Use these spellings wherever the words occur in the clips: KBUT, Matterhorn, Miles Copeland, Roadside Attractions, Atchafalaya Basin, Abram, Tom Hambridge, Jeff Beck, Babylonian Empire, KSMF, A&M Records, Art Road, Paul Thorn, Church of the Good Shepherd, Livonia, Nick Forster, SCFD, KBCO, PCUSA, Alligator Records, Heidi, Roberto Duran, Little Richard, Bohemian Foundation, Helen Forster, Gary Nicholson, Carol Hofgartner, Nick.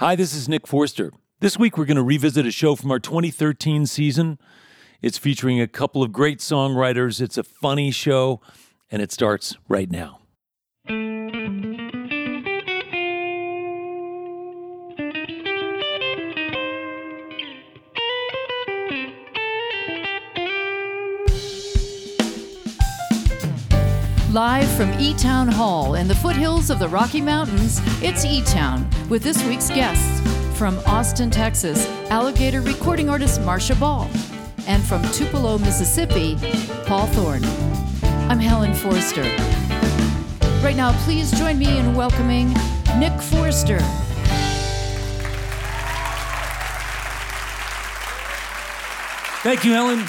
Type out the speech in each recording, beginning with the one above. Hi, this is Nick Forster. This week we're going to revisit a show from our 2013 season. It's featuring a couple of great songwriters. It's a funny show, and it starts right now. Live from eTown Hall in the foothills of the Rocky Mountains, it's eTown with this week's guests from Austin, Texas, Alligator recording artist Marcia Ball, and from Tupelo, Mississippi, Paul Thorn. I'm Helen Forster. Right now, please join me in welcoming Nick Forster. Thank you, Helen.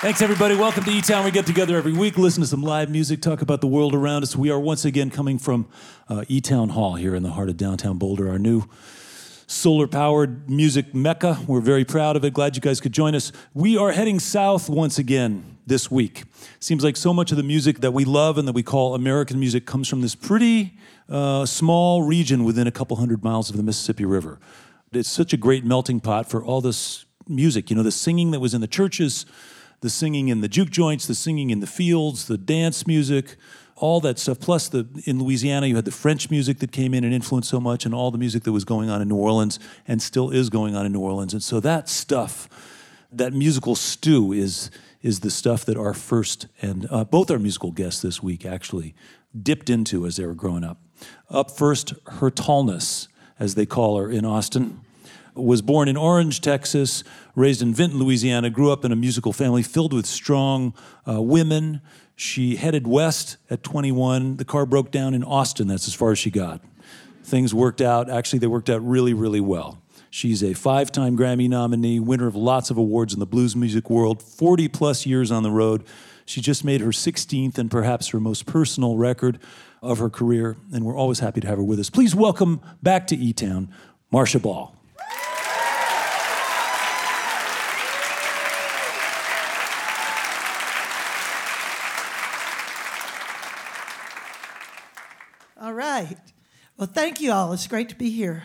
Thanks, everybody. Welcome to eTown. We get together every week, listen to some live music, talk about the world around us. We are once again coming from eTown Hall here in the heart of downtown Boulder, our new solar-powered music mecca. We're very proud of it. Glad you guys could join us. We are heading south once again this week. Seems like so much of the music that we love and that we call American music comes from this pretty small region within a couple hundred miles of the Mississippi River. It's such a great melting pot for all this music. You know, the singing that was in the churches, the singing in the juke joints, the singing in the fields, the dance music, all that stuff. Plus, in Louisiana, you had the French music that came in and influenced so much, and all the music that was going on in New Orleans and still is going on in New Orleans. And so that stuff, that musical stew is the stuff that our first and both our musical guests this week actually dipped into as they were growing up. Up first, Her Tallness, as they call her in Austin, was born in Orange, Texas, raised in Vinton, Louisiana, grew up in a musical family filled with strong women. She headed west at 21. The car broke down in Austin. That's as far as she got. Things worked out. Actually, they worked out really, really well. She's a five-time Grammy nominee, winner of lots of awards in the blues music world, 40-plus years on the road. She just made her 16th and perhaps her most personal record of her career, and we're always happy to have her with us. Please welcome back to E-Town, Marcia Ball. All right. Well, thank you all. It's great to be here.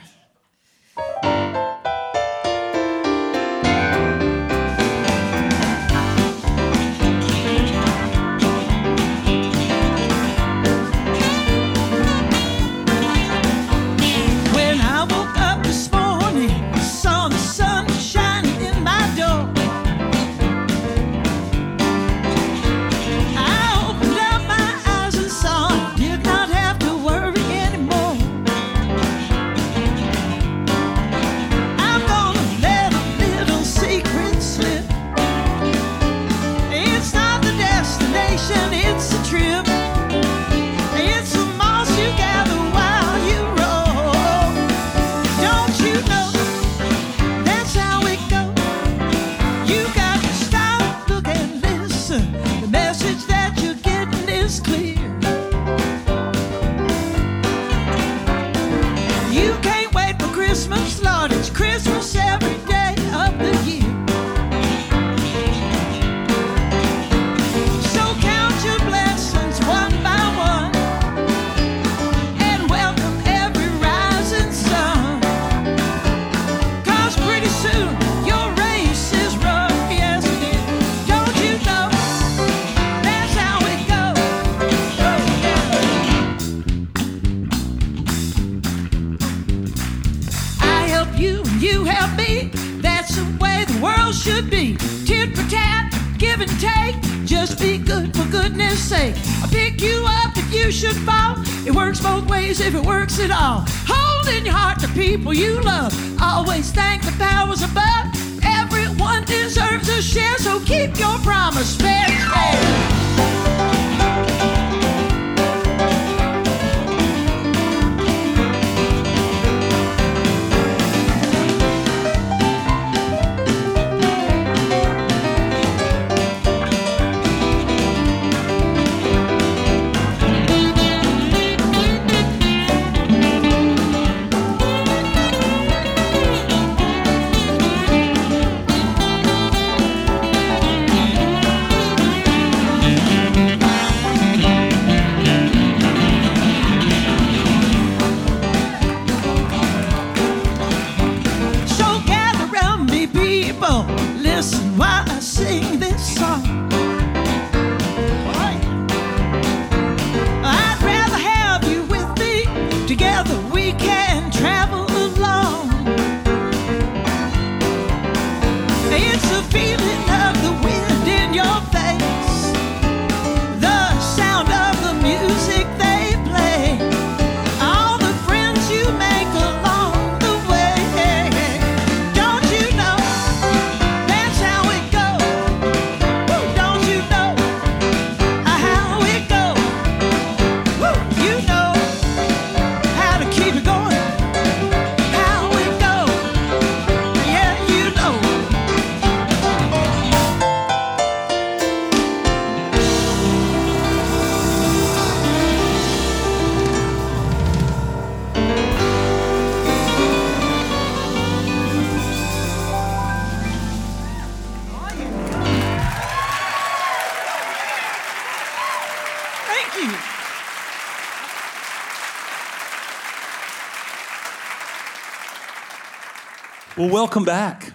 Well, welcome back.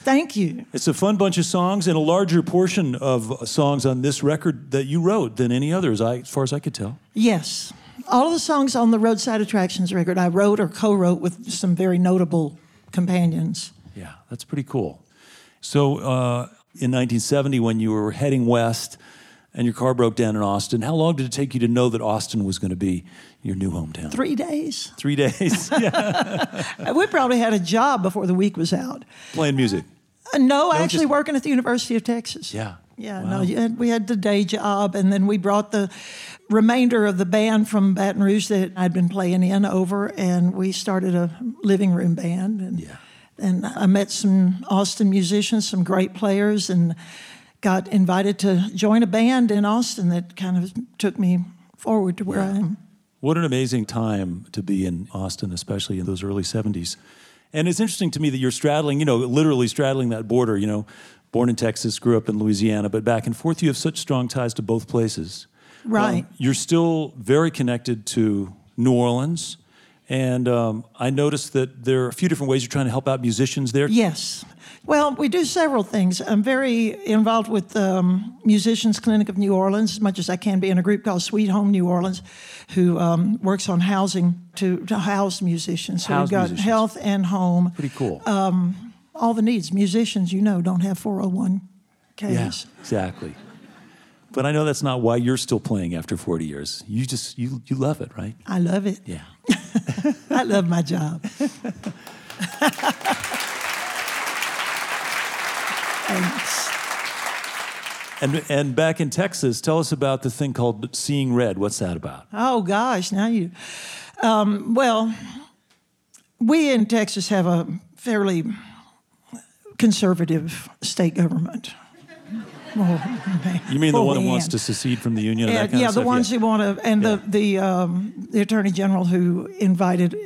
Thank you. It's a fun bunch of songs and a larger portion of songs on this record that you wrote than any others, as far as I could tell. Yes. All of the songs on the Roadside Attractions record I wrote or co-wrote with some very notable companions. Yeah, that's pretty cool. So in 1970, when you were heading west and your car broke down in Austin, how long did it take you to know that Austin was going to be your new hometown? 3 days. 3 days. Yeah. We probably had a job before the week was out. Playing music? No, actually just working at the University of Texas. Yeah. Yeah, wow. No, we had the day job, and then we brought the remainder of the band from Baton Rouge that I'd been playing in over, and we started a living room band. And, yeah. And I met some Austin musicians, some great players, and got invited to join a band in Austin that kind of took me forward to where I am. What an amazing time to be in Austin, especially in those early 70s. And it's interesting to me that you're straddling, you know, literally straddling that border, you know, born in Texas, grew up in Louisiana, but back and forth, you have such strong ties to both places. Right. You're still very connected to New Orleans, and I noticed that there are a few different ways you're trying to help out musicians there. Yes. Well, we do several things. I'm very involved with the Musicians Clinic of New Orleans, as much as I can be, in a group called Sweet Home New Orleans, who works on housing to house musicians. So house we've got musicians. Health and home. Pretty cool. All the needs. Musicians, you know, don't have 401ks. Yeah, exactly. But I know that's not why you're still playing after 40 years. You just, you love it, right? I love it. Yeah. I love my job. Thanks. And back in Texas, tell us about the thing called Seeing Red. What's that about? Oh, gosh, now you... well, we in Texas have a fairly conservative state government. You mean the one that wants to secede from the union and that kind of stuff? Yeah, the ones who want to... And the Attorney General who invited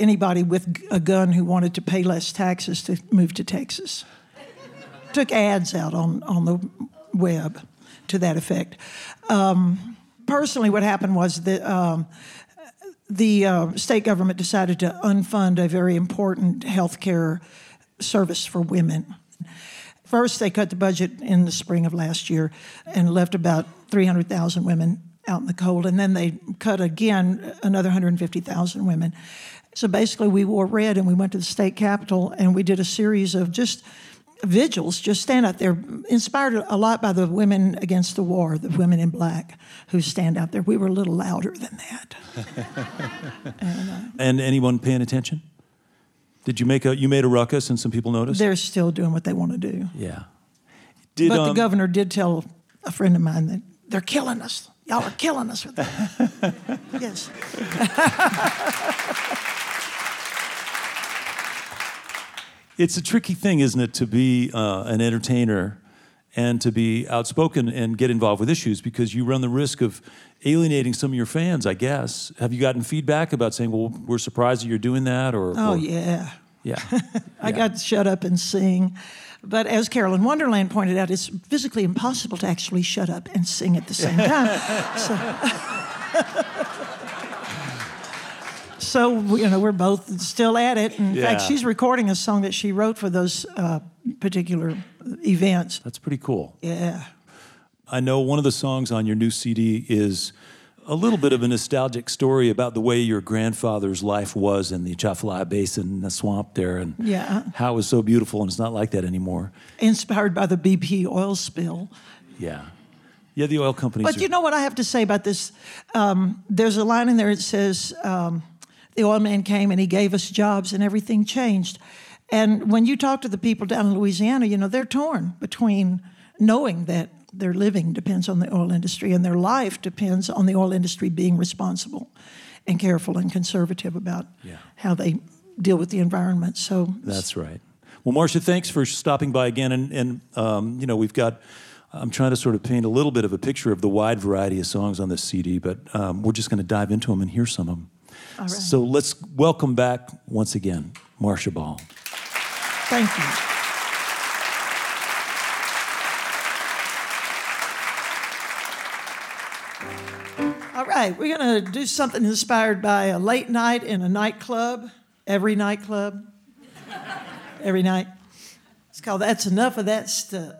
anybody with a gun who wanted to pay less taxes to move to Texas. Took ads out on the web to that effect. Personally, what happened was that the state government decided to unfund a very important health care service for women. First, they cut the budget in the spring of last year and left about 300,000 women out in the cold. And then they cut again another 150,000 women. So basically, we wore red and we went to the state capitol and we did a series of just vigils, just stand out there, inspired a lot by the women against the war, the women in black who stand out there. We were a little louder than that. And anyone paying attention? Did you made a ruckus and some people noticed? They're still doing what they want to do. Yeah. But the governor did tell a friend of mine that they're killing us. Y'all are killing us with that. Yes. It's a tricky thing, isn't it, to be an entertainer and to be outspoken and get involved with issues, because you run the risk of alienating some of your fans, I guess. Have you gotten feedback about saying, well, we're surprised that you're doing that? Yeah. Yeah. I got to shut up and sing. But as Carolyn Wonderland pointed out, it's physically impossible to actually shut up and sing at the same time. So, you know, we're both still at it. And in fact, she's recording a song that she wrote for those particular events. That's pretty cool. Yeah. I know one of the songs on your new CD is a little bit of a nostalgic story about the way your grandfather's life was in the Atchafalaya Basin, and the swamp there, and how it was so beautiful, and it's not like that anymore. Inspired by the BP oil spill. Yeah. Yeah, the oil companies. But you know what I have to say about this? There's a line in there that says, the oil man came and he gave us jobs and everything changed. And when you talk to the people down in Louisiana, you know, they're torn between knowing that their living depends on the oil industry and their life depends on the oil industry being responsible and careful and conservative about how they deal with the environment. So that's right. Well, Marcia, thanks for stopping by again. And you know, we've got... I'm trying to sort of paint a little bit of a picture of the wide variety of songs on this CD, but we're just going to dive into them and hear some of them. All right. So let's welcome back, once again, Marcia Ball. Thank you. All right, we're going to do something inspired by a late night in a nightclub, every nightclub. every night. It's called That's Enough of That Stuff.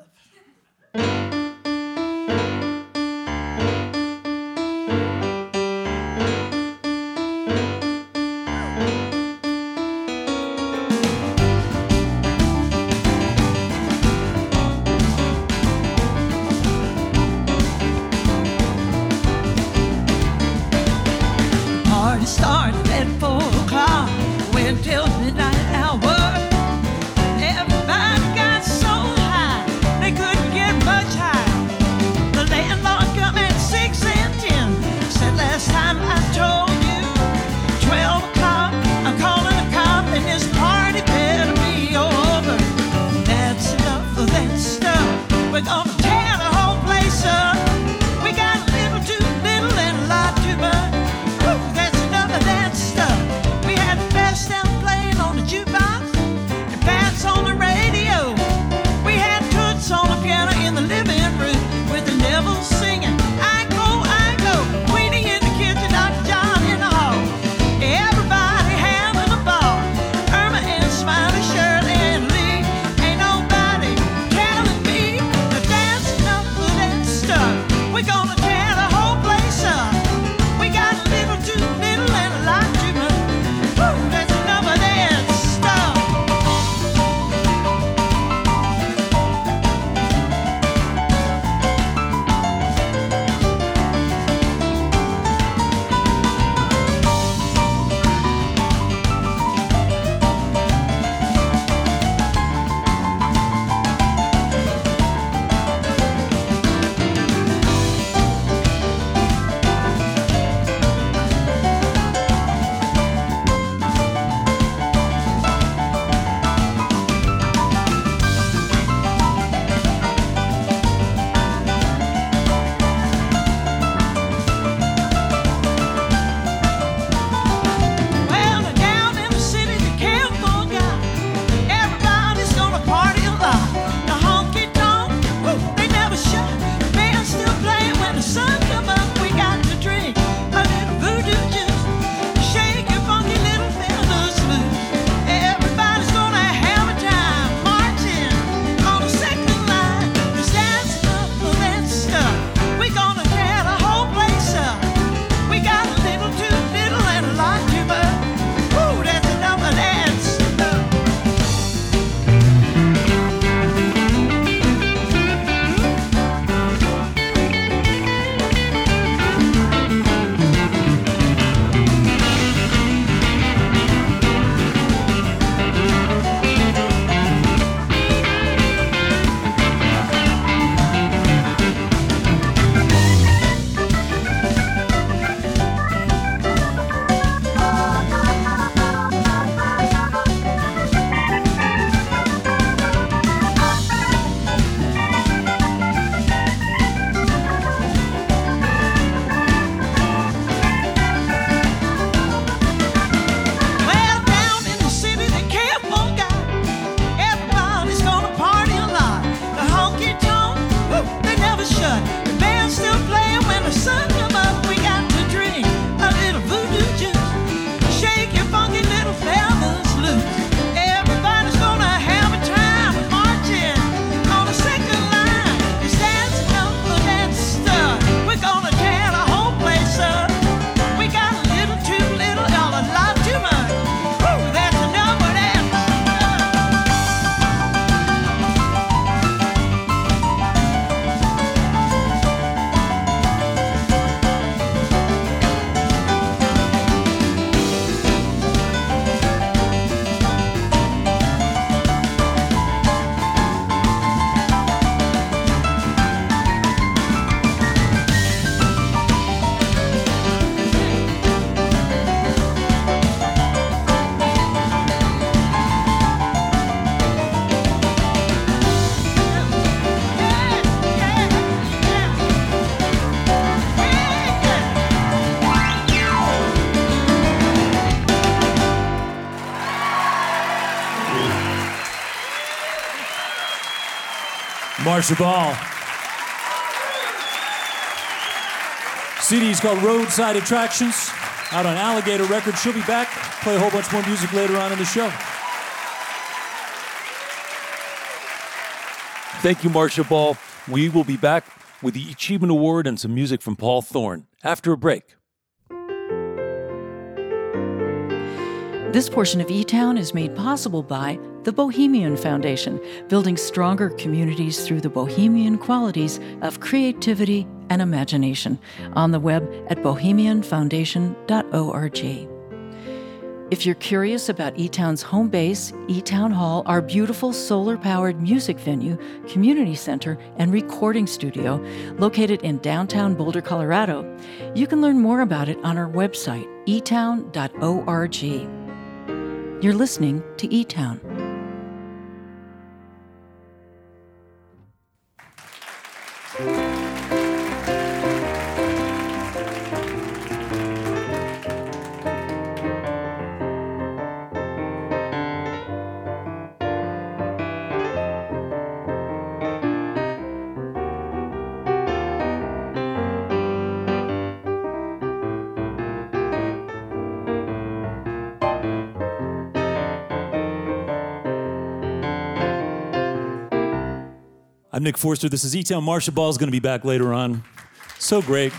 Marcia Ball. CD is called Roadside Attractions, out on Alligator Records. She'll be back, play a whole bunch more music later on in the show. Thank you, Marcia Ball. We will be back with the Achievement Award and some music from Paul Thorn after a break. This portion of eTown is made possible by the Bohemian Foundation, building stronger communities through the Bohemian qualities of creativity and imagination, on the web at bohemianfoundation.org. If you're curious about eTown's home base, eTown Hall, our beautiful solar-powered music venue, community center, and recording studio located in downtown Boulder, Colorado, you can learn more about it on our website, etown.org. You're listening to eTown. I'm Nick Forster. This is eTown. Marcia Ball is going to be back later on. So great.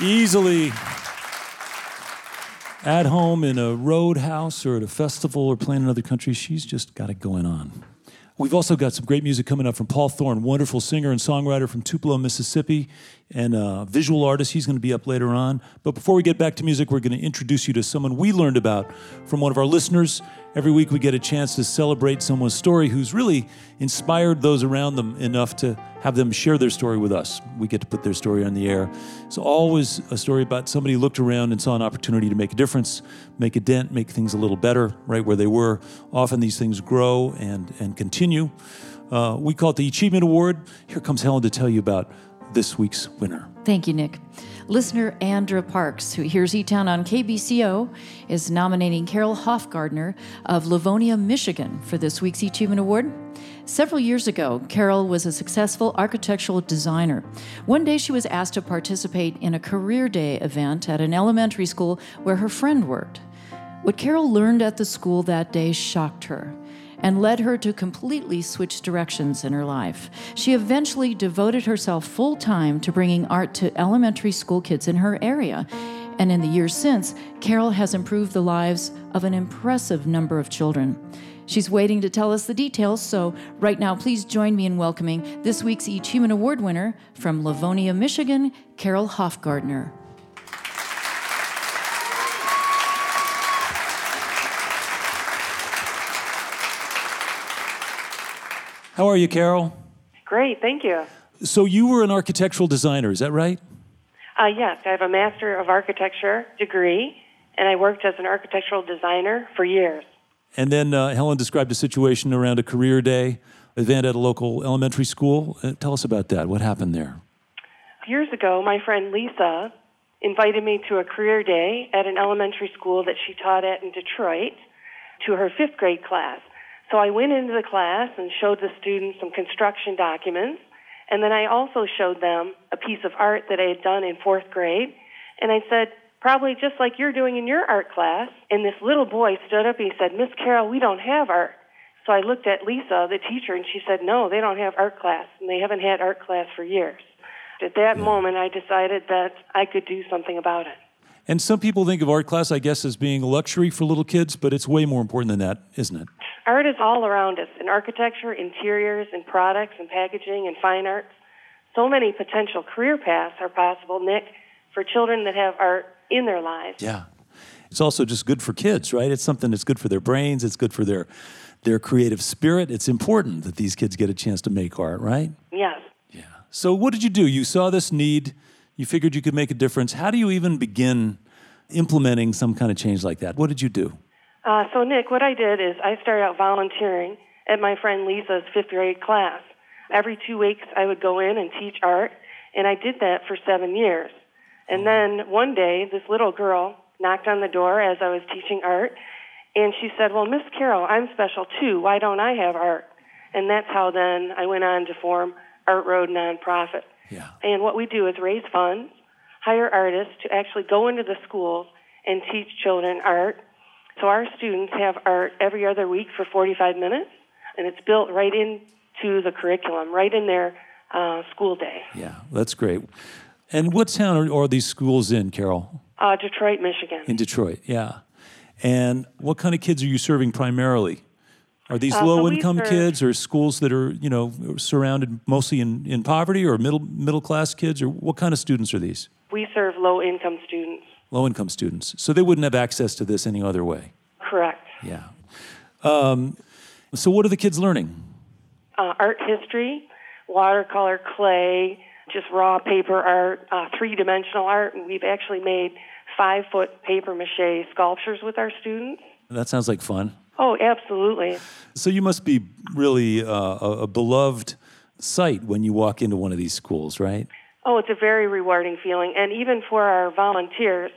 Easily at home in a roadhouse or at a festival or playing in other countries. She's just got it going on. We've also got some great music coming up from Paul Thorn, wonderful singer and songwriter from Tupelo, Mississippi, and a visual artist. He's going to be up later on. But before we get back to music, we're going to introduce you to someone we learned about from one of our listeners. Every week we get a chance to celebrate someone's story who's really inspired those around them enough to have them share their story with us. We get to put their story on the air. It's always a story about somebody who looked around and saw an opportunity to make a difference, make a dent, make things a little better right where they were. Often these things grow and continue. We call it the Achievement Award. Here comes Helen to tell you about this week's winner. Thank you, Nick. Listener Andra Parks, who hears eTown on KBCO, is nominating Carol Hofgartner of Livonia, Michigan, for this week's Achievement Award. Several years ago, Carol was a successful architectural designer. One day she was asked to participate in a career day event at an elementary school where her friend worked. What Carol learned at the school that day shocked her and led her to completely switch directions in her life. She eventually devoted herself full-time to bringing art to elementary school kids in her area. And in the years since, Carol has improved the lives of an impressive number of children. She's waiting to tell us the details, so right now, please join me in welcoming this week's Achievement Award winner from Livonia, Michigan, Carol Hofgartner. How are you, Carol? Great, thank you. So you were an architectural designer, is that right? Yes, I have a Master of Architecture degree, and I worked as an architectural designer for years. And then Helen described a situation around a career day event at a local elementary school. Tell us about that. What happened there? Years ago, my friend Lisa invited me to a career day at an elementary school that she taught at in Detroit to her fifth grade class. So I went into the class and showed the students some construction documents, and then I also showed them a piece of art that I had done in fourth grade, and I said, probably just like you're doing in your art class. And this little boy stood up and he said, Miss Carol, we don't have art. So I looked at Lisa, the teacher, and she said, no, they don't have art class, and they haven't had art class for years. At that moment, I decided that I could do something about it. And some people think of art class, I guess, as being a luxury for little kids, but it's way more important than that, isn't it? Art is all around us, in architecture, interiors, in products, in packaging, in fine arts. So many potential career paths are possible, Nick, for children that have art in their lives. Yeah. It's also just good for kids, right? It's something that's good for their brains. It's good for their creative spirit. It's important that these kids get a chance to make art, right? Yes. Yeah. So what did you do? You saw this need. You figured you could make a difference. How do you even begin implementing some kind of change like that? What did you do? So, Nick, what I did is I started out volunteering at my friend Lisa's fifth grade class. Every 2 weeks, I would go in and teach art, and I did that for 7 years. And then one day, this little girl knocked on the door as I was teaching art, and she said, well, Miss Carol, I'm special too. Why don't I have art? And that's how then I went on to form Art Road Nonprofit. Yeah. And what we do is raise funds, hire artists to actually go into the schools and teach children art. So our students have art every other week for 45 minutes. and it's built right into the curriculum, right in their school day. Yeah, that's great. And what town are these schools in, Carol? Detroit, Michigan. In Detroit, yeah. And what kind of kids are you serving primarily? Are these low-income kids, or schools that are, you know, surrounded mostly in poverty, or middle-class kids, or what kind of students are these? We serve low-income students. Low-income students. So they wouldn't have access to this any other way? Correct. Yeah. So what are the kids learning? Art history, watercolor, clay, just raw paper art, three-dimensional art. And we've actually made 5-foot papier-mâché sculptures with our students. That sounds like fun. Oh, absolutely. So you must be really a beloved sight when you walk into one of these schools, right? Oh, it's a very rewarding feeling, and even for our volunteers.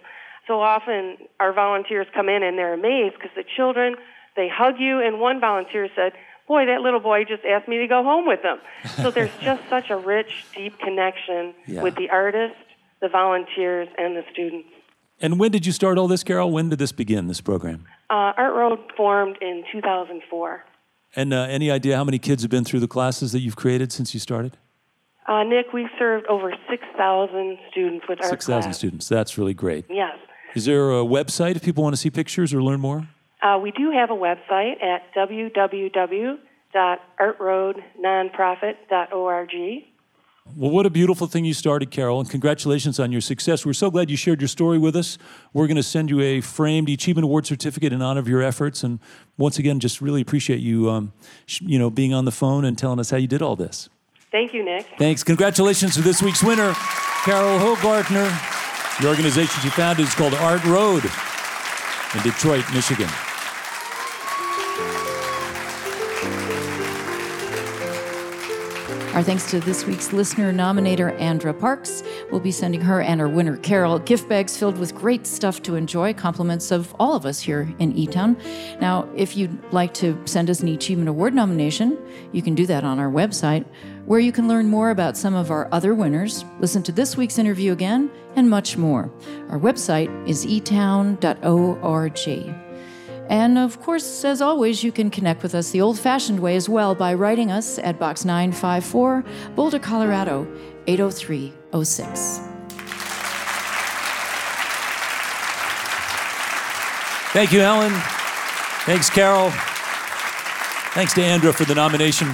So often our volunteers come in and they're amazed because the children, they hug you, and one volunteer said, boy, that little boy just asked me to go home with them. So there's just such a rich, deep connection with the artists, the volunteers, and the students. And when did you start all this, Carol? When did this begin, this program? Art Road formed in 2004. And any idea how many kids have been through the classes that you've created since you started? Nick, we've served over 6,000 students with our class. 6,000 students. That's really great. Yes. Is there a website if people want to see pictures or learn more? We do have a website at www.artroadnonprofit.org. Well, what a beautiful thing you started, Carol, and congratulations on your success. We're so glad you shared your story with us. We're going to send you a framed Achievement Award certificate in honor of your efforts. And once again, just really appreciate you, being on the phone and telling us how you did all this. Thank you, Nick. Thanks. Congratulations to this week's winner, Carol Hofgartner. The organization she founded is called Art Road in Detroit, Michigan. Our thanks to this week's listener nominator, Andra Parks. We'll be sending her and her winner, Carol, gift bags filled with great stuff to enjoy, compliments of all of us here in eTown. Now, if you'd like to send us an Achievement Award nomination, you can do that on our website, where you can learn more about some of our other winners, listen to this week's interview again, and much more. Our website is etown.org. And, of course, as always, you can connect with us the old-fashioned way as well by writing us at Box 954, Boulder, Colorado, 80306. Thank you, Helen. Thanks, Carol. Thanks to Andra for the nomination.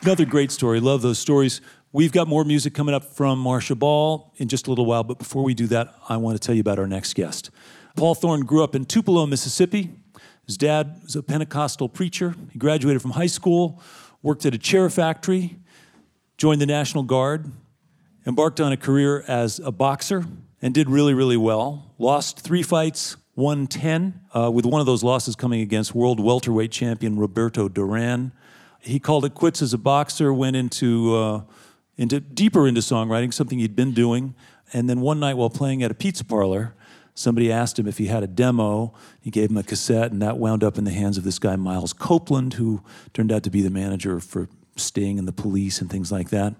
Another great story. Love those stories. We've got more music coming up from Marcia Ball in just a little while, but before we do that, I want to tell you about our next guest. Paul Thorn grew up in Tupelo, Mississippi. His dad was a Pentecostal preacher. He graduated from high school, worked at a chair factory, joined the National Guard, embarked on a career as a boxer, and did really, really well. Lost 3 fights, won 10, with one of those losses coming against world welterweight champion Roberto Duran. He called it quits as a boxer, went deeper into songwriting, something he'd been doing, and then one night while playing at a pizza parlor, somebody asked him if he had a demo. He gave him a cassette, and that wound up in the hands of this guy, Miles Copeland, who turned out to be the manager for Sting and The Police and things like that.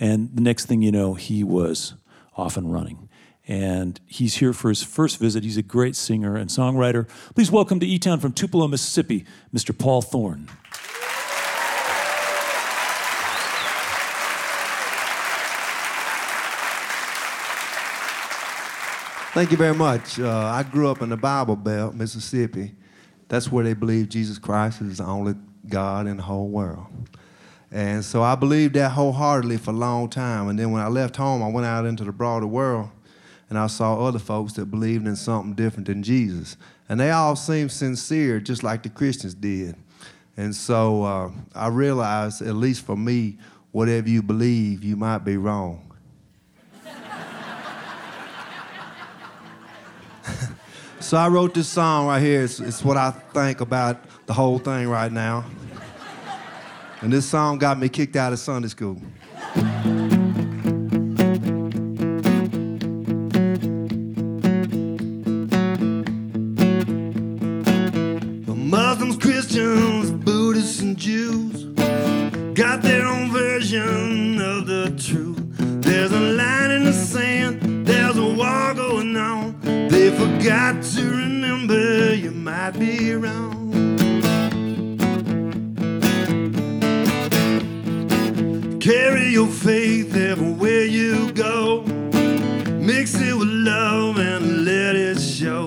And the next thing you know, he was off and running. And he's here for his first visit. He's a great singer and songwriter. Please welcome to E-Town from Tupelo, Mississippi, Mr. Paul Thorn. Thank you very much. I grew up in the Bible Belt, Mississippi. That's where they believe Jesus Christ is the only God in the whole world. And so I believed that wholeheartedly for a long time. And then when I left home, I went out into the broader world, and I saw other folks that believed in something different than Jesus. And they all seemed sincere, just like the Christians did. And so I realized, at least for me, whatever you believe, you might be wrong. So I wrote this song right here. It's what I think about the whole thing right now. And this song got me kicked out of Sunday school. The Muslims, Christians, Buddhists, and Jews got their own version of the truth. There's a line in the sand, there's a war going on. They forgot to remember you might be wrong. Carry your faith everywhere you go. Mix it with love and let it show.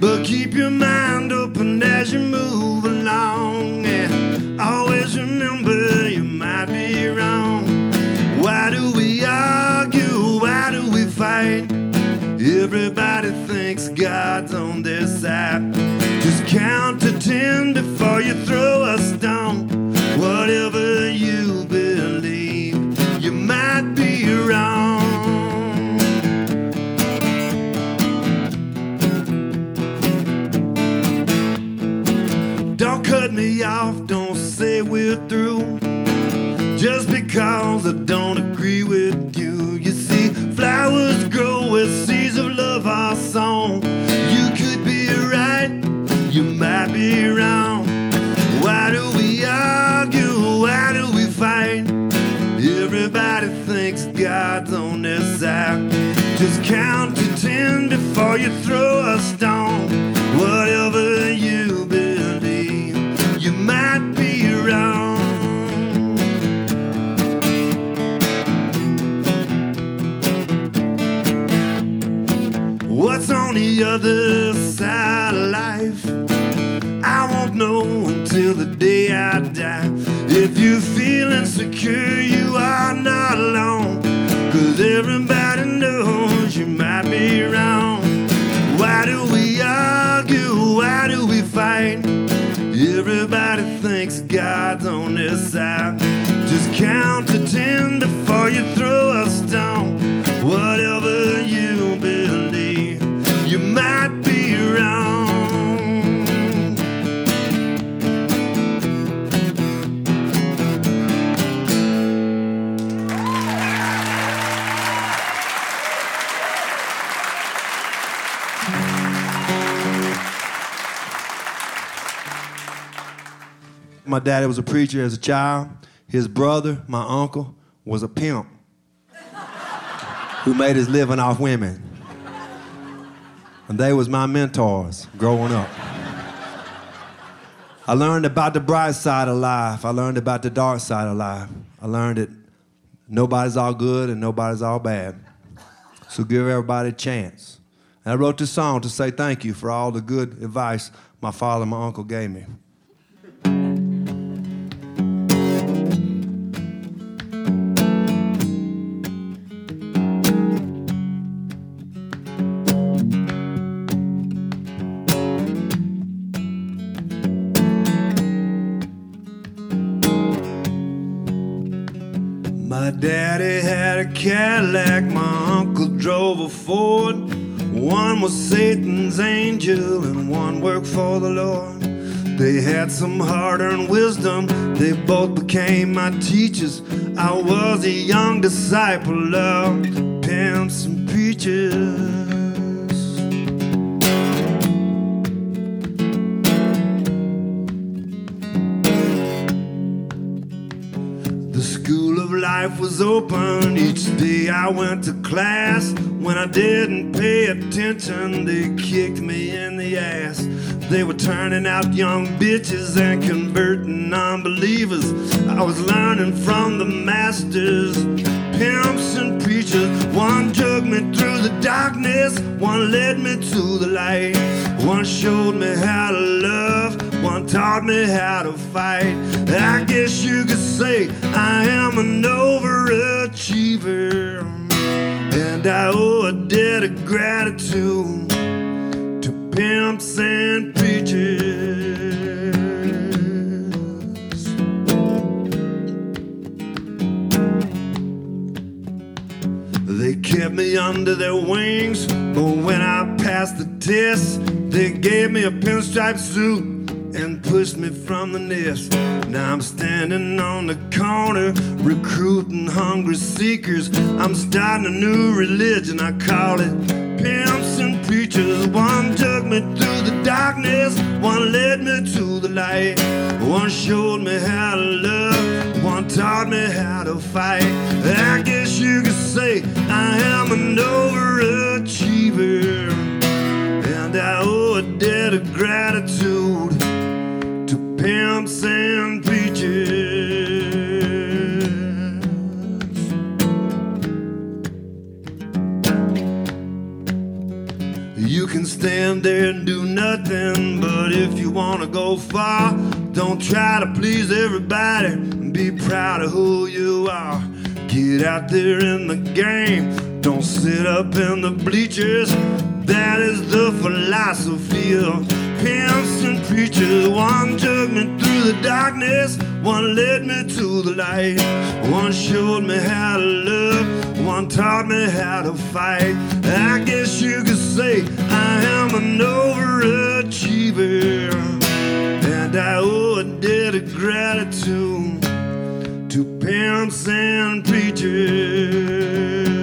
But keep your mind open as you move along. And always remember you might be wrong. Why do we argue? Why do we fight? Everybody thinks God's on their side. Just count to 10 before you throw a stone. Whatever you believe, you might be wrong. Don't cut me off, don't say we're through. Just because I don't agree with you. You see, flowers grow as seeds of love are sown. You could be right, you might be wrong. Why do we argue? Why do we fight? Everybody thinks God's on their side. Just count to 10 before you throw a stone. Whatever you believe, you might be wrong. What's on the other side of life? I won't know until the day I die. If you feel insecure, you are not alone. 'Cause everybody knows you might be wrong. Why do we argue? Why do we fight? Everybody thinks God's on their side. Just count to 10 before you throw a stone. Whatever you believe, you might be wrong. My daddy was a preacher as a child. His brother, my uncle, was a pimp who made his living off women. And they was my mentors growing up. I learned about the bright side of life. I learned about the dark side of life. I learned that nobody's all good and nobody's all bad. So give everybody a chance. And I wrote this song to say thank you for all the good advice my father and my uncle gave me. Daddy had a Cadillac, my uncle drove a Ford. One was Satan's angel and one worked for the Lord. They had some hard-earned wisdom, they both became my teachers. I was a young disciple of pimps and preachers. Life was open each day I went to class. When I didn't pay attention, they kicked me in the ass. They were turning out young bitches and converting non-believers. I was learning from the masters, pimps and preachers. One took me through the darkness, one led me to the light. One showed me how to love, one taught me how to fight. I guess you could say I am an overachiever, and I owe a debt of gratitude to pimps and preachers. They kept me under their wings, but when I passed the test, they gave me a pinstripe suit and pushed me from the nest. Now I'm standing on the corner, recruiting hungry seekers. I'm starting a new religion, I call it pimps and preachers. One took me through the darkness, one led me to the light. One showed me how to love, one taught me how to fight. I guess you could say I am an overachiever, and I owe a debt of gratitude to pimps and preachers. stand there and do nothing. But if you want to go far, don't try to please everybody and be proud of who you are. Get out there in the game. Don't sit up in the bleachers. That is the philosophy of pimps and preachers. One took me through the darkness, one led me to the light. One showed me how to love, one taught me how to fight. I guess you could say I am an overachiever, and I owe a debt of gratitude to pimps and preachers.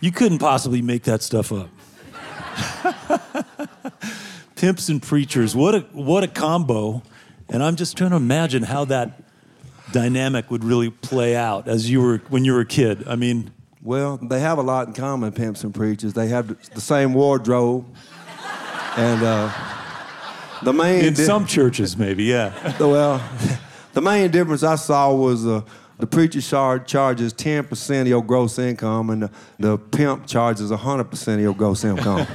You couldn't possibly make that stuff up. Pimps and preachers, what a combo. And I'm just trying to imagine how that dynamic would really play out as you were when you were a kid. I mean, well, they have a lot in common, pimps and preachers. They have the same wardrobe, and the main some churches maybe, yeah. Well, the main difference I saw was the preacher charges 10% of your gross income, and the pimp charges 100% of your gross income.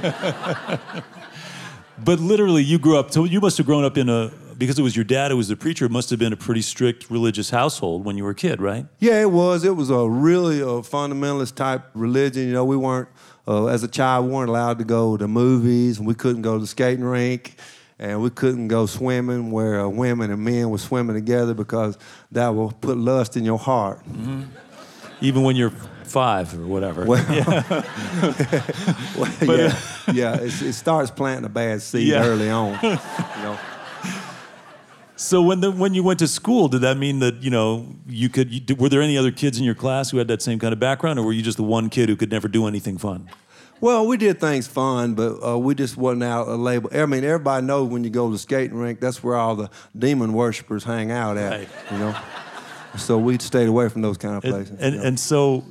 But literally, you grew up, so you must have grown up in because it was your dad who was the preacher, it must have been a pretty strict religious household when you were a kid, right? Yeah, it was. It was a really fundamentalist type religion. You know, we weren't, as a child, we weren't allowed to go to movies, and we couldn't go to the skating rink. And we couldn't go swimming where women and men were swimming together because that will put lust in your heart. Mm-hmm. Even when you're 5 or whatever. Well, yeah. It starts planting a bad seed early on. You know? So when you went to school, did that mean that were there any other kids in your class who had that same kind of background, or were you just the one kid who could never do anything fun? Well, we did things fun, but we just wasn't out a label. I mean, everybody knows when you go to the skating rink, that's where all the demon worshipers hang out at, right. You know. So we stayed away from those kind of places. And so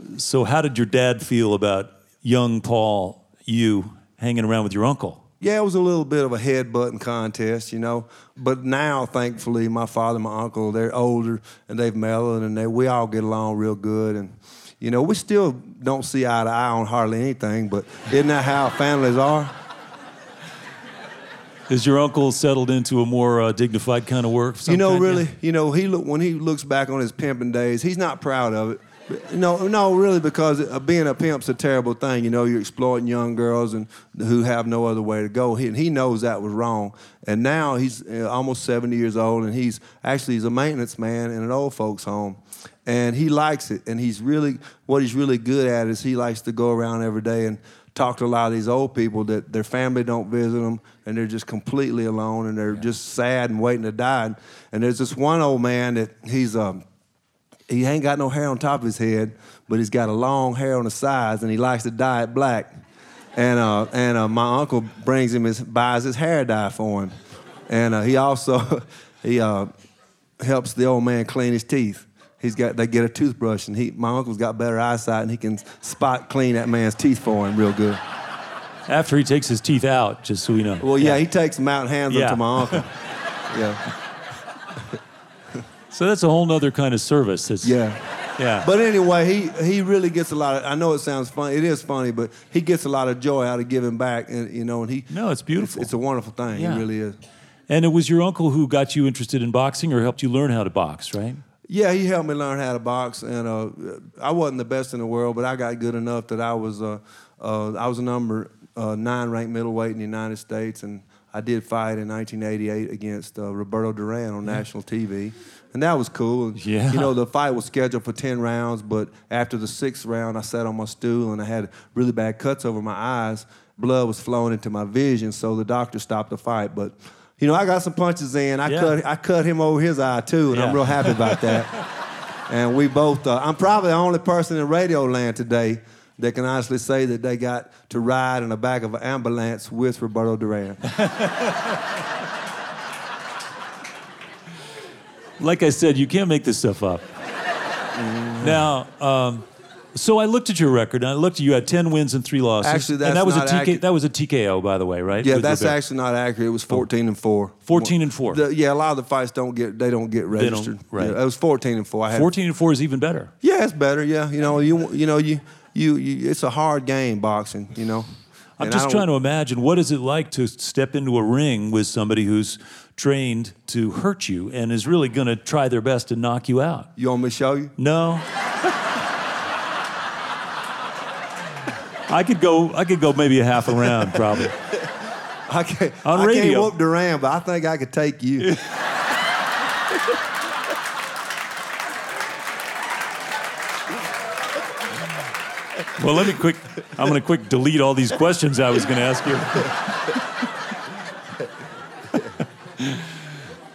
how did your dad feel about young Paul, you, hanging around with your uncle? Yeah, it was a little bit of a head-butting contest, you know. But now, thankfully, my father and my uncle, they're older, and they've mellowed, and we all get along real good, and... You know, we still don't see eye to eye on hardly anything, but isn't that how families are? Is your uncle settled into a more dignified kind of work? When he looks back on his pimping days, he's not proud of it. No, really, because being a pimp's a terrible thing. You know, you're exploiting young girls and who have no other way to go. He knows that was wrong. And now he's almost 70 years old, and he's a maintenance man in an old folks' home. And he likes it, and he's really good at is he likes to go around every day and talk to a lot of these old people that their family don't visit them, and they're just completely alone, and they're just sad and waiting to die. And there's this one old man that he ain't got no hair on top of his head, but he's got a long hair on the sides, and he likes to dye it black. And my uncle brings him buys his hair dye for him, and he also helps the old man clean his teeth. They get a toothbrush, and my uncle's got better eyesight, and he can spot clean that man's teeth for him real good. After he takes his teeth out, just so we know. Well, yeah, he takes them out and hands them to my uncle. So that's a whole other kind of service. But anyway, he really gets a lot of, I know it sounds funny, it is funny, but he gets a lot of joy out of giving back, and it's beautiful. It's a wonderful thing, It really is. And it was your uncle who got you interested in boxing or helped you learn how to box, right? Yeah, he helped me learn how to box, and I wasn't the best in the world, but I got good enough that I was a number 9 ranked middleweight in the United States, and I did fight in 1988 against Roberto Duran on national TV, and that was cool. Yeah. You know, the fight was scheduled for 10 rounds, but after the 6th round, I sat on my stool, and I had really bad cuts over my eyes. Blood was flowing into my vision, so the doctor stopped the fight, but... You know, I got some punches in. I cut him over his eye, too, and I'm real happy about that. And we both... I'm probably the only person in radio land today that can honestly say that they got to ride in the back of an ambulance with Roberto Duran. Like I said, you can't make this stuff up. Now, so I looked at your record, and I looked at you had 10 wins and 3 losses. Actually, that's and that was not accurate. That was a TKO, by the way, right? Yeah, that's actually not accurate. It was 14-4. 14-4. Yeah, a lot of the fights don't get registered. Yeah, it was 14-4. 14-4 is even better. Yeah, it's better. Yeah, you know, it's a hard game, boxing. You know, I'm just trying to imagine what is it like to step into a ring with somebody who's trained to hurt you and is really going to try their best to knock you out. You want me to show you? No. I could go maybe a half a round, probably. I can't whoop Duran, but I think I could take you. Well, I'm going to delete all these questions I was going to ask you.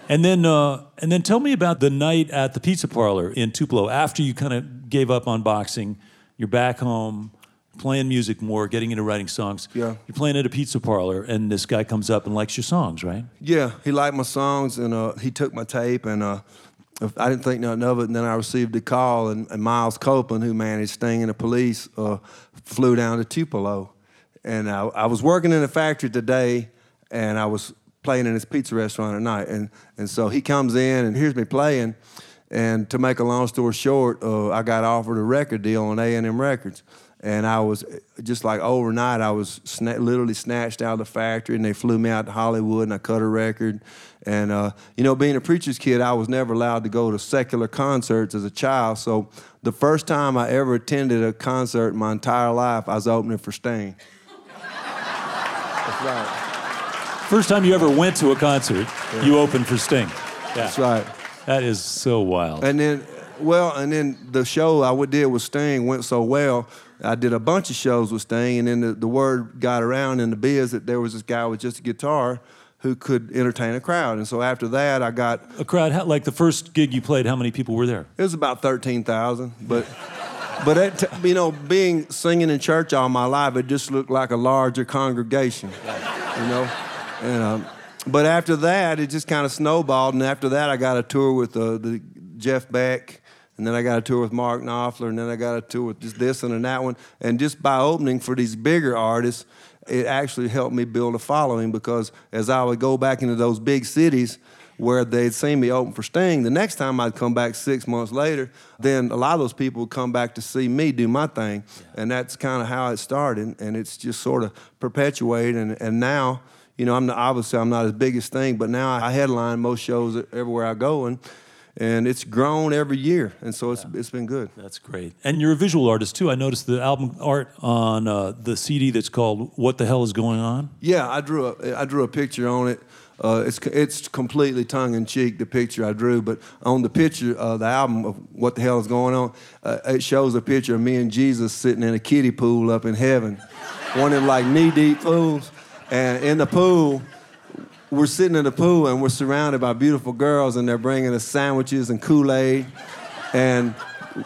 And then tell me about the night at the pizza parlor in Tupelo after you kind of gave up on boxing. You're back home, playing music more, getting into writing songs. Yeah. You're playing at a pizza parlor, and this guy comes up and likes your songs, right? Yeah, he liked my songs, and he took my tape, and I didn't think nothing of it. And then I received a call, and Miles Copeland, who managed Sting and the Police, flew down to Tupelo. And I was working in a factory today, and I was playing in his pizza restaurant at night. And so he comes in and hears me playing. And to make a long story short, I got offered a record deal on A&M Records. And I was, just like overnight, I was literally snatched out of the factory, and they flew me out to Hollywood, and I cut a record. And, you know, being a preacher's kid, I was never allowed to go to secular concerts as a child. So the first time I ever attended a concert in my entire life, I was opening for Sting. That's right. First time you ever went to a concert, you opened for Sting. Yeah. That's right. That is so wild. And then the show I did with Sting went so well, I did a bunch of shows with Sting, and then the word got around in the biz that there was this guy with just a guitar who could entertain a crowd. And so after that, I got... A crowd? Like the first gig you played, how many people were there? It was about 13,000, but... But, you know, being singing in church all my life, it just looked like a larger congregation, you know? And, but after that, it just kind of snowballed, and after that, I got a tour with the Jeff Beck... And then I got a tour with Mark Knopfler, and then I got a tour with just this one and that one. And just by opening for these bigger artists, it actually helped me build a following, because as I would go back into those big cities where they'd seen me open for Sting, the next time I'd come back 6 months later, then a lot of those people would come back to see me do my thing. And that's kind of how it started, and it's just sort of perpetuated. And now, you know, I'm not as big as Sting, but now I headline most shows everywhere I go, and it's grown every year, and so it's been good. That's great. And you're a visual artist, too. I noticed the album art on the CD that's called What the Hell is Going On? Yeah, I drew a picture on it. It's completely tongue-in-cheek, the picture I drew, but on the picture of the album of What the Hell is Going On, it shows a picture of me and Jesus sitting in a kiddie pool up in heaven, one of them, like, knee-deep pools, and in the pool... We're sitting in the pool, and we're surrounded by beautiful girls, and they're bringing us sandwiches and Kool-Aid. And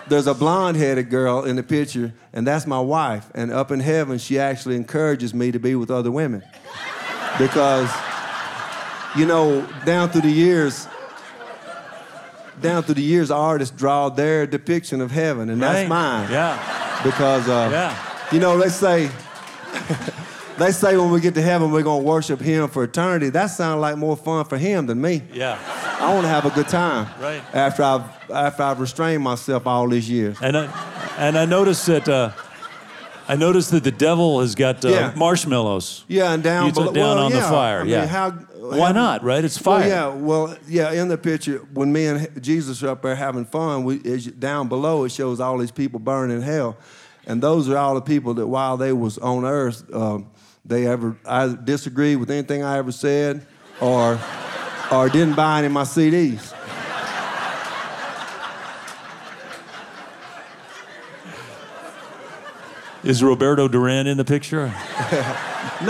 there's a blonde-headed girl in the picture, and that's my wife. And up in heaven, she actually encourages me to be with other women. Because, you know, down through the years, artists draw their depiction of heaven, and that's mine. Yeah. Because, you know, let's say... They say when we get to heaven, we're going to worship him for eternity. That sounds like more fun for him than me. Yeah. I want to have a good time. Right. After I've restrained myself all these years. And I noticed that the devil has got marshmallows. Yeah, and down on the fire. I mean, why not, right? It's fire. In the picture, when me and Jesus are up there having fun, down below it shows all these people burning in hell. And those are all the people that while they was on earth... I disagreed with anything I ever said, or didn't buy any of my CDs. Is Roberto Duran in the picture? I'm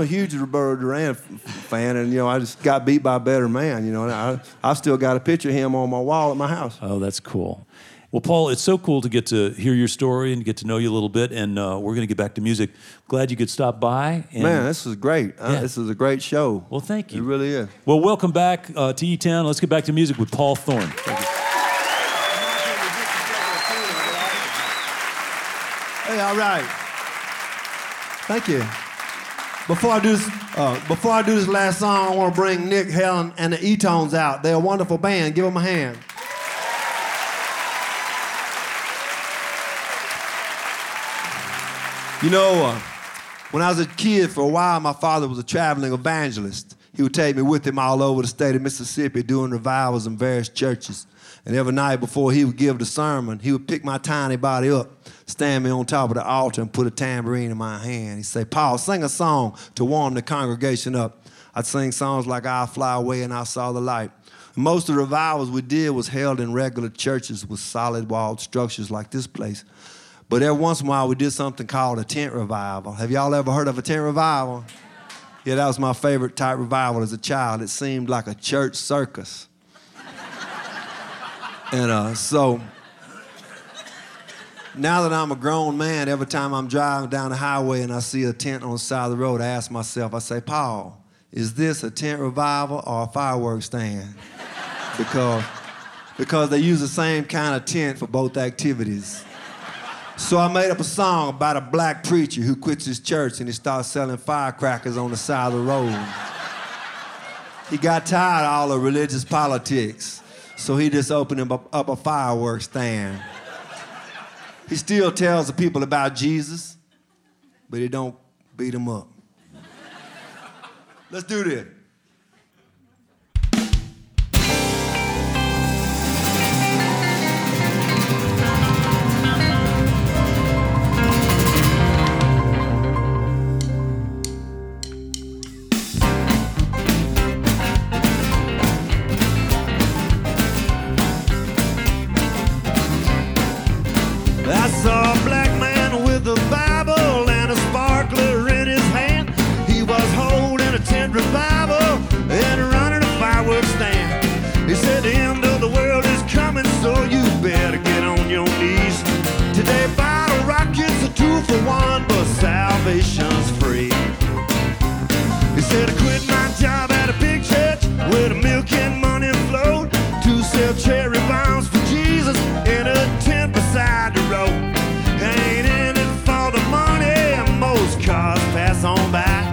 a huge Roberto Duran fan, and you know I just got beat by a better man. You know, and I still got a picture of him on my wall at my house. Oh, that's cool. Well, Paul, it's so cool to get to hear your story and get to know you a little bit, and we're going to get back to music. Glad you could stop by. Man, this is great. This is a great show. Well, thank you. It really is. Well, welcome back to E-Town. Let's get back to music with Paul Thorn. Thank you. Hey, all right. Thank you. Before I do this last song, I want to bring Nick, Helen, and the E-Tones out. They're a wonderful band. Give them a hand. You know, when I was a kid for a while, my father was a traveling evangelist. He would take me with him all over the state of Mississippi doing revivals in various churches. And every night before he would give the sermon, he would pick my tiny body up, stand me on top of the altar and put a tambourine in my hand. He'd say, "Paul, sing a song to warm the congregation up." I'd sing songs like "I'll Fly Away" and "I Saw the Light." And most of the revivals we did was held in regular churches with solid walled structures like this place. But every once in a while we did something called a tent revival. Have y'all ever heard of a tent revival? Yeah, that was my favorite type revival as a child. It seemed like a church circus. And so now that I'm a grown man, every time I'm driving down the highway and I see a tent on the side of the road, I ask myself, I say, "Paul, is this a tent revival or a fireworks stand?" Because they use the same kind of tent for both activities. So I made up a song about a black preacher who quits his church and he starts selling firecrackers on the side of the road. He got tired of all the religious politics. So he just opened him up a fireworks stand. He still tells the people about Jesus, but he don't beat them up. Let's do this. Revival and running a fireworks stand. He said the end of the world is coming, so you better get on your knees. Today bottle rockets are 2 for 1, but salvation's free. He said I quit my job at a big church where the milk and money flowed to sell cherry bombs for Jesus in a tent beside the road. I ain't in it for the money, most cars pass on by,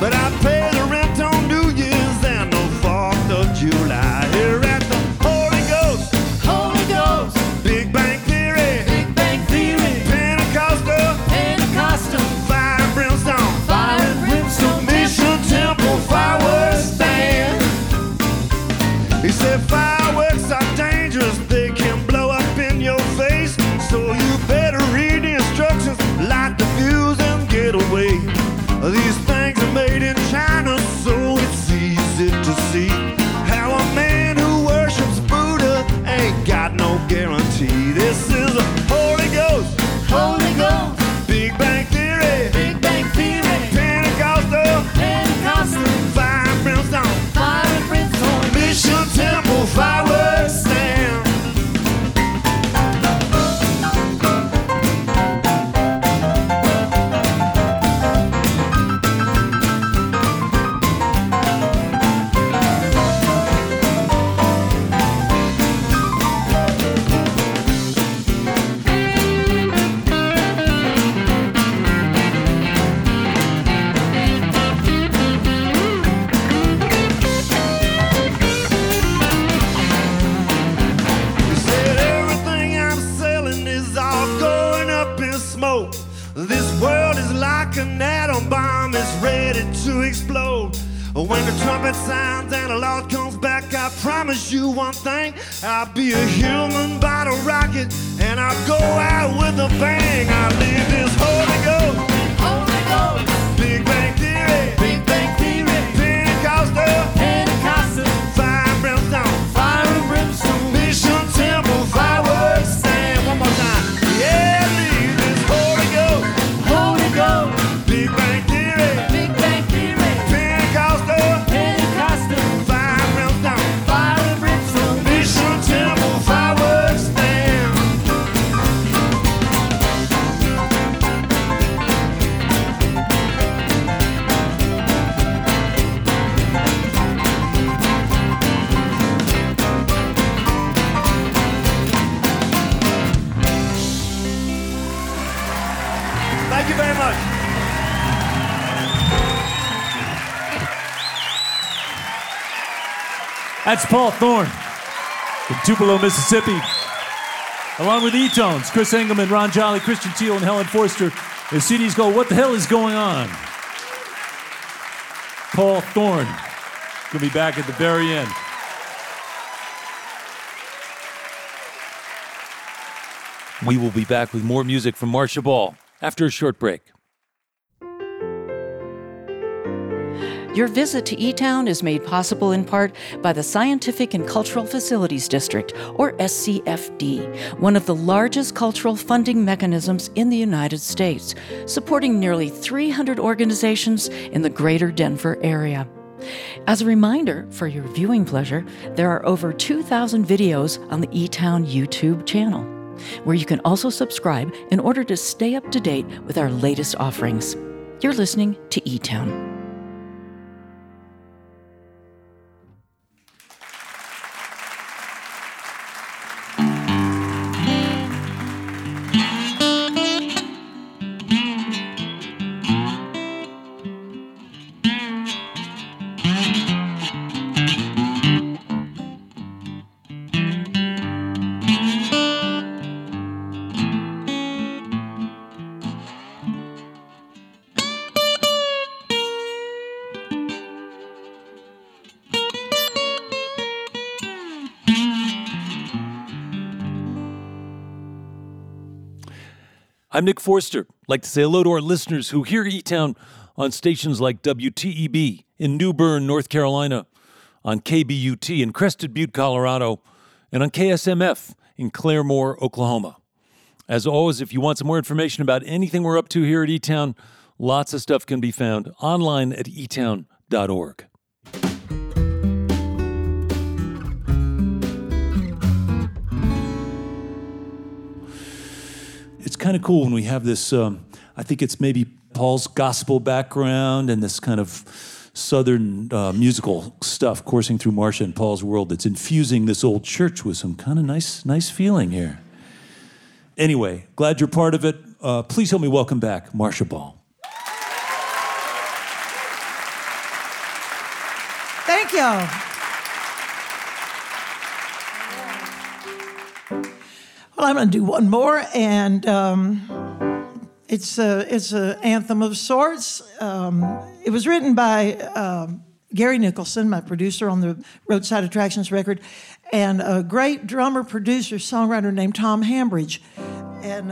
but I pay the rent on New Year's and the 4th of July. Here at the Holy Ghost, Holy Ghost, Big Bang Theory, Big Bang Theory, Pentecostal, Pentecostal, Fire and Brimstone, Fire and Brimstone, Mission Temple Fireworks Stand. He said fireworks are dangerous, they can blow up in your face, so you better read the instructions, light the fuse and get away. These things are made in China, so it's easy to see how a man who worships Buddha ain't got no guarantee. This is a Holy Ghost, Holy Ghost, Big Bang Theory, Big Bang Theory, Pentecostal, Pentecostal, Fire and Brimstone, Fire and Brimstone, Mission Temple Fireworks Stand. When the trumpet sounds and the Lord comes back, I promise you one thing, I'll be a human bottle rocket and I'll go out with a bang. I leave this Holy Ghost, Holy Ghost, Big Bang Theory, Big Bang Theory, Pentecostal, Pentecostal, Fire and Brimstone, Fire and Brimstone, Mission Temple Fireworks Stand. One more time. Yeah, leave this Holy Ghost, Holy Ghost, Big Bang Theory, Temple Fireworks Stand. Thank you very much. That's Paul Thorn from Tupelo, Mississippi. Along with E-Tones, Chris Engelman, Ron Jolly, Christian Teal, and Helen Forster. Their CDs go, "What the Hell Is Going On?" Paul Thorn. He'll be back at the very end. We will be back with more music from Marcia Ball after a short break. Your visit to eTown is made possible in part by the Scientific and Cultural Facilities District, or SCFD, one of the largest cultural funding mechanisms in the United States, supporting nearly 300 organizations in the greater Denver area. As a reminder, for your viewing pleasure, there are over 2,000 videos on the eTown YouTube channel, where you can also subscribe in order to stay up to date with our latest offerings. You're listening to eTown. I'm Nick Forster. I'd like to say hello to our listeners who hear eTown on stations like WTEB in New Bern, North Carolina, on KBUT in Crested Butte, Colorado, and on KSMF in Claremore, Oklahoma. As always, if you want some more information about anything we're up to here at eTown, lots of stuff can be found online at etown.org. It's kind of cool when we have this, I think it's maybe Paul's gospel background and this kind of southern musical stuff coursing through Marcia and Paul's world that's infusing this old church with some kind of nice feeling here. Anyway, glad you're part of it. Please help me welcome back Marcia Ball. Thank you. I'm going to do one more, and it's an anthem of sorts. It was written by Gary Nicholson, my producer on the Roadside Attractions record, and a great drummer, producer, songwriter named Tom Hambridge. And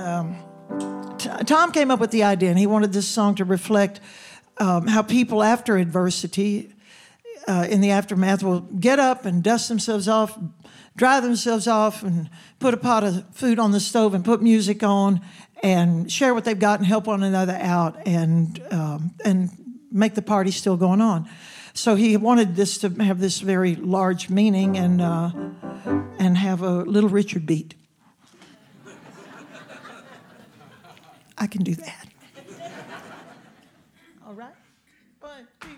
Tom came up with the idea, and he wanted this song to reflect how people after adversity, in the aftermath, will get up and dust themselves off, dry themselves off, and put a pot of food on the stove and put music on and share what they've got and help one another out and make the party still going on. So he wanted this to have this very large meaning and have a Little Richard beat. I can do that. All right. One, two.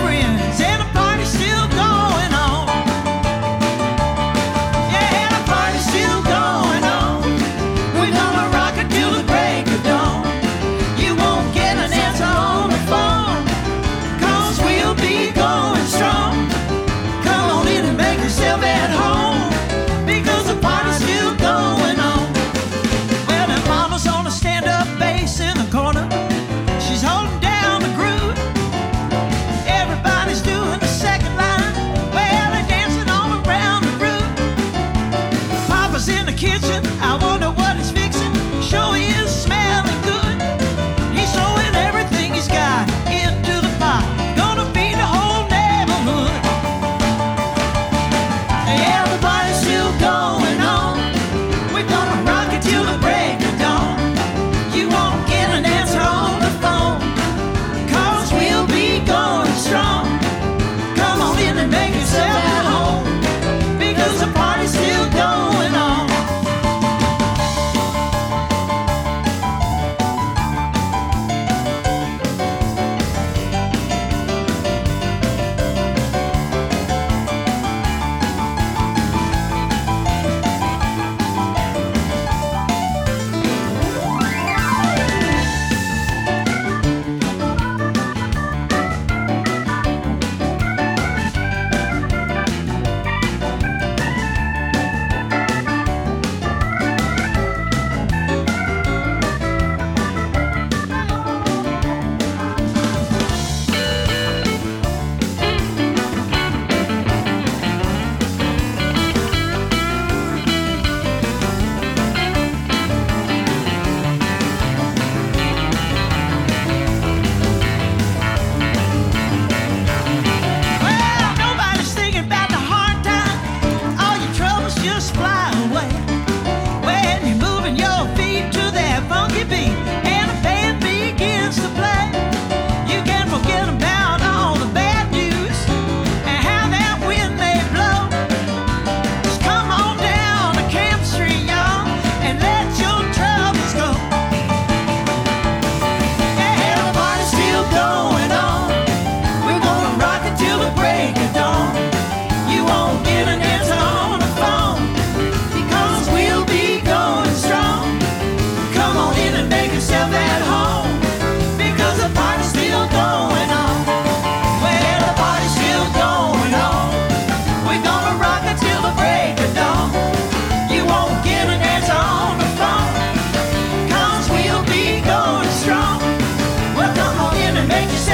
Friends, and the party's still going on.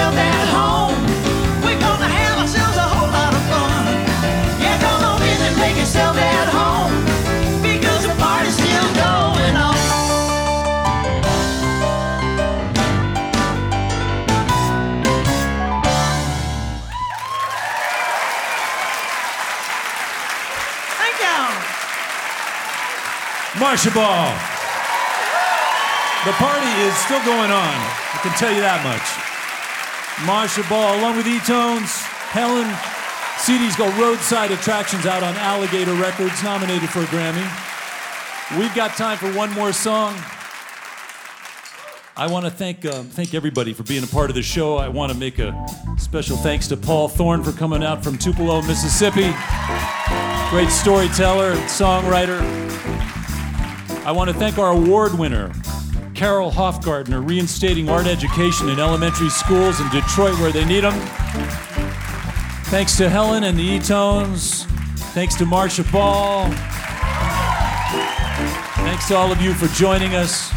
yourself at home. We're gonna have ourselves a whole lot of fun. Yeah, come on in and make yourself at home, because the party's still going on. Thank y'all. Marcia Ball. The party is still going on. I can tell you that much. Marcia Ball, along with E-Tones, Helen, CDs go Roadside Attractions out on Alligator Records, nominated for a Grammy. We've got time for one more song. I want to thank everybody for being a part of the show. I want to make a special thanks to Paul Thorn for coming out from Tupelo, Mississippi. Great storyteller, songwriter. I want to thank our award winner, Carol Hofgartner, reinstating art education in elementary schools in Detroit where they need them. Thanks to Helen and the E-Tones. Thanks to Marcia Ball. Thanks to all of you for joining us.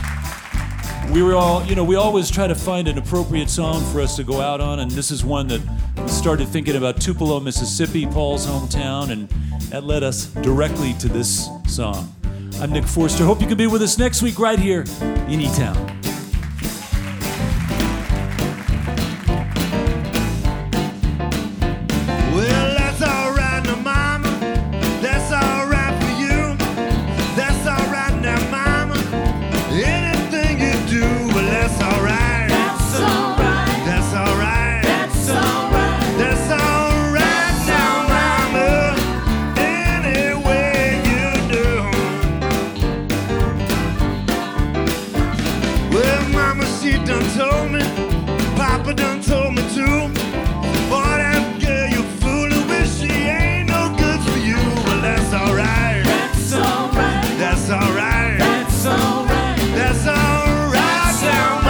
We were all, we always try to find an appropriate song for us to go out on, and this is one that we started thinking about Tupelo, Mississippi, Paul's hometown, and that led us directly to this song. I'm Nick Forster. Hope you can be with us next week right here in E-Town. Well, that's all right now, Mama. That's all right for you. That's all right now, Mama. Anything you do, well, that's all right. That's all right. That's all right. That's all right. That's all right now, Mama. Any way you do. She done told me, Papa done told me too. Boy, that girl you fooling with, she ain't no good for you. Well, that's all right. That's all right. That's all right. That's all right. That's all right.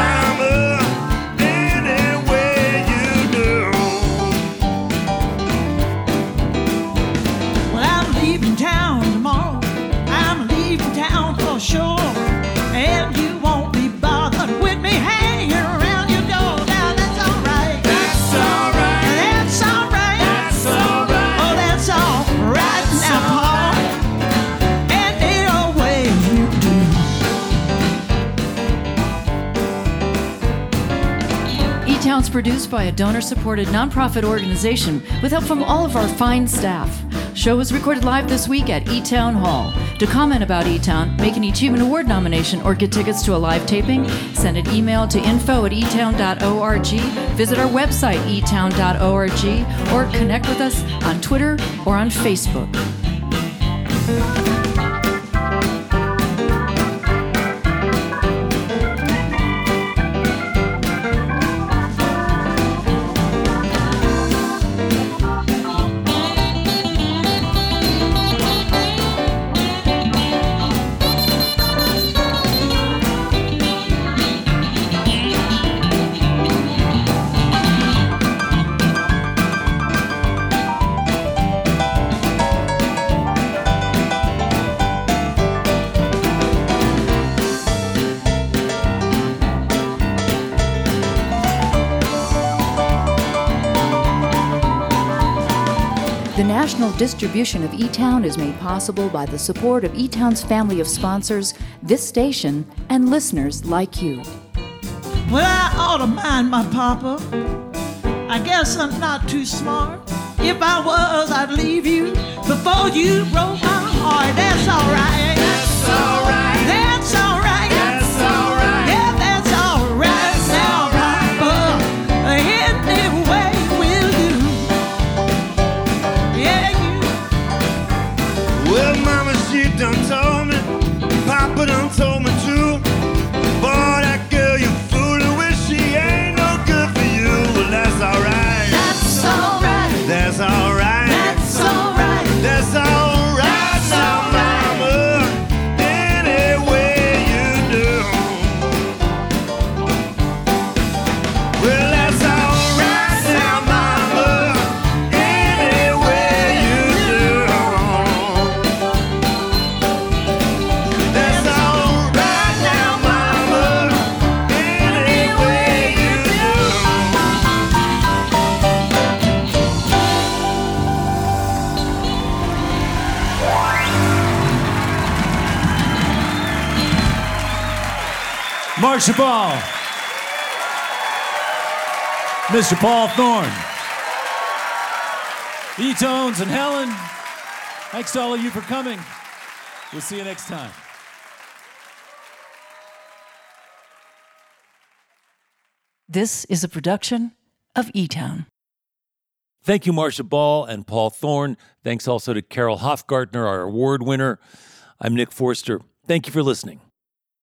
It's produced by a donor-supported nonprofit organization with help from all of our fine staff. Show was recorded live this week at eTown Hall. To comment about eTown, make an Achievement Award nomination, or get tickets to a live taping, send an email to info@etown.org, visit our website, etown.org, or connect with us on Twitter or on Facebook. National distribution of E-Town is made possible by the support of E-Town's family of sponsors, this station, and listeners like you. Well, I ought to mind my papa. I guess I'm not too smart. If I was, I'd leave you before you broke my heart. That's all right. That's all right. That's all right. That's all right. Yeah, that's all right. That's all right. But anyway. Done told me, Papa done told me too. Boy, that girl you fooling with, she ain't no good for you. Well, that's all right. That's all right. That's all right. That's all right. That's all right. That's all right. That's all right. Mama. Marcia Ball, Mr. Paul Thorn, eTones, and Helen. Thanks to all of you for coming. We'll see you next time. This is a production of eTown. Thank you, Marcia Ball and Paul Thorn. Thanks also to Carol Hofgartner, our award winner. I'm Nick Forster. Thank you for listening.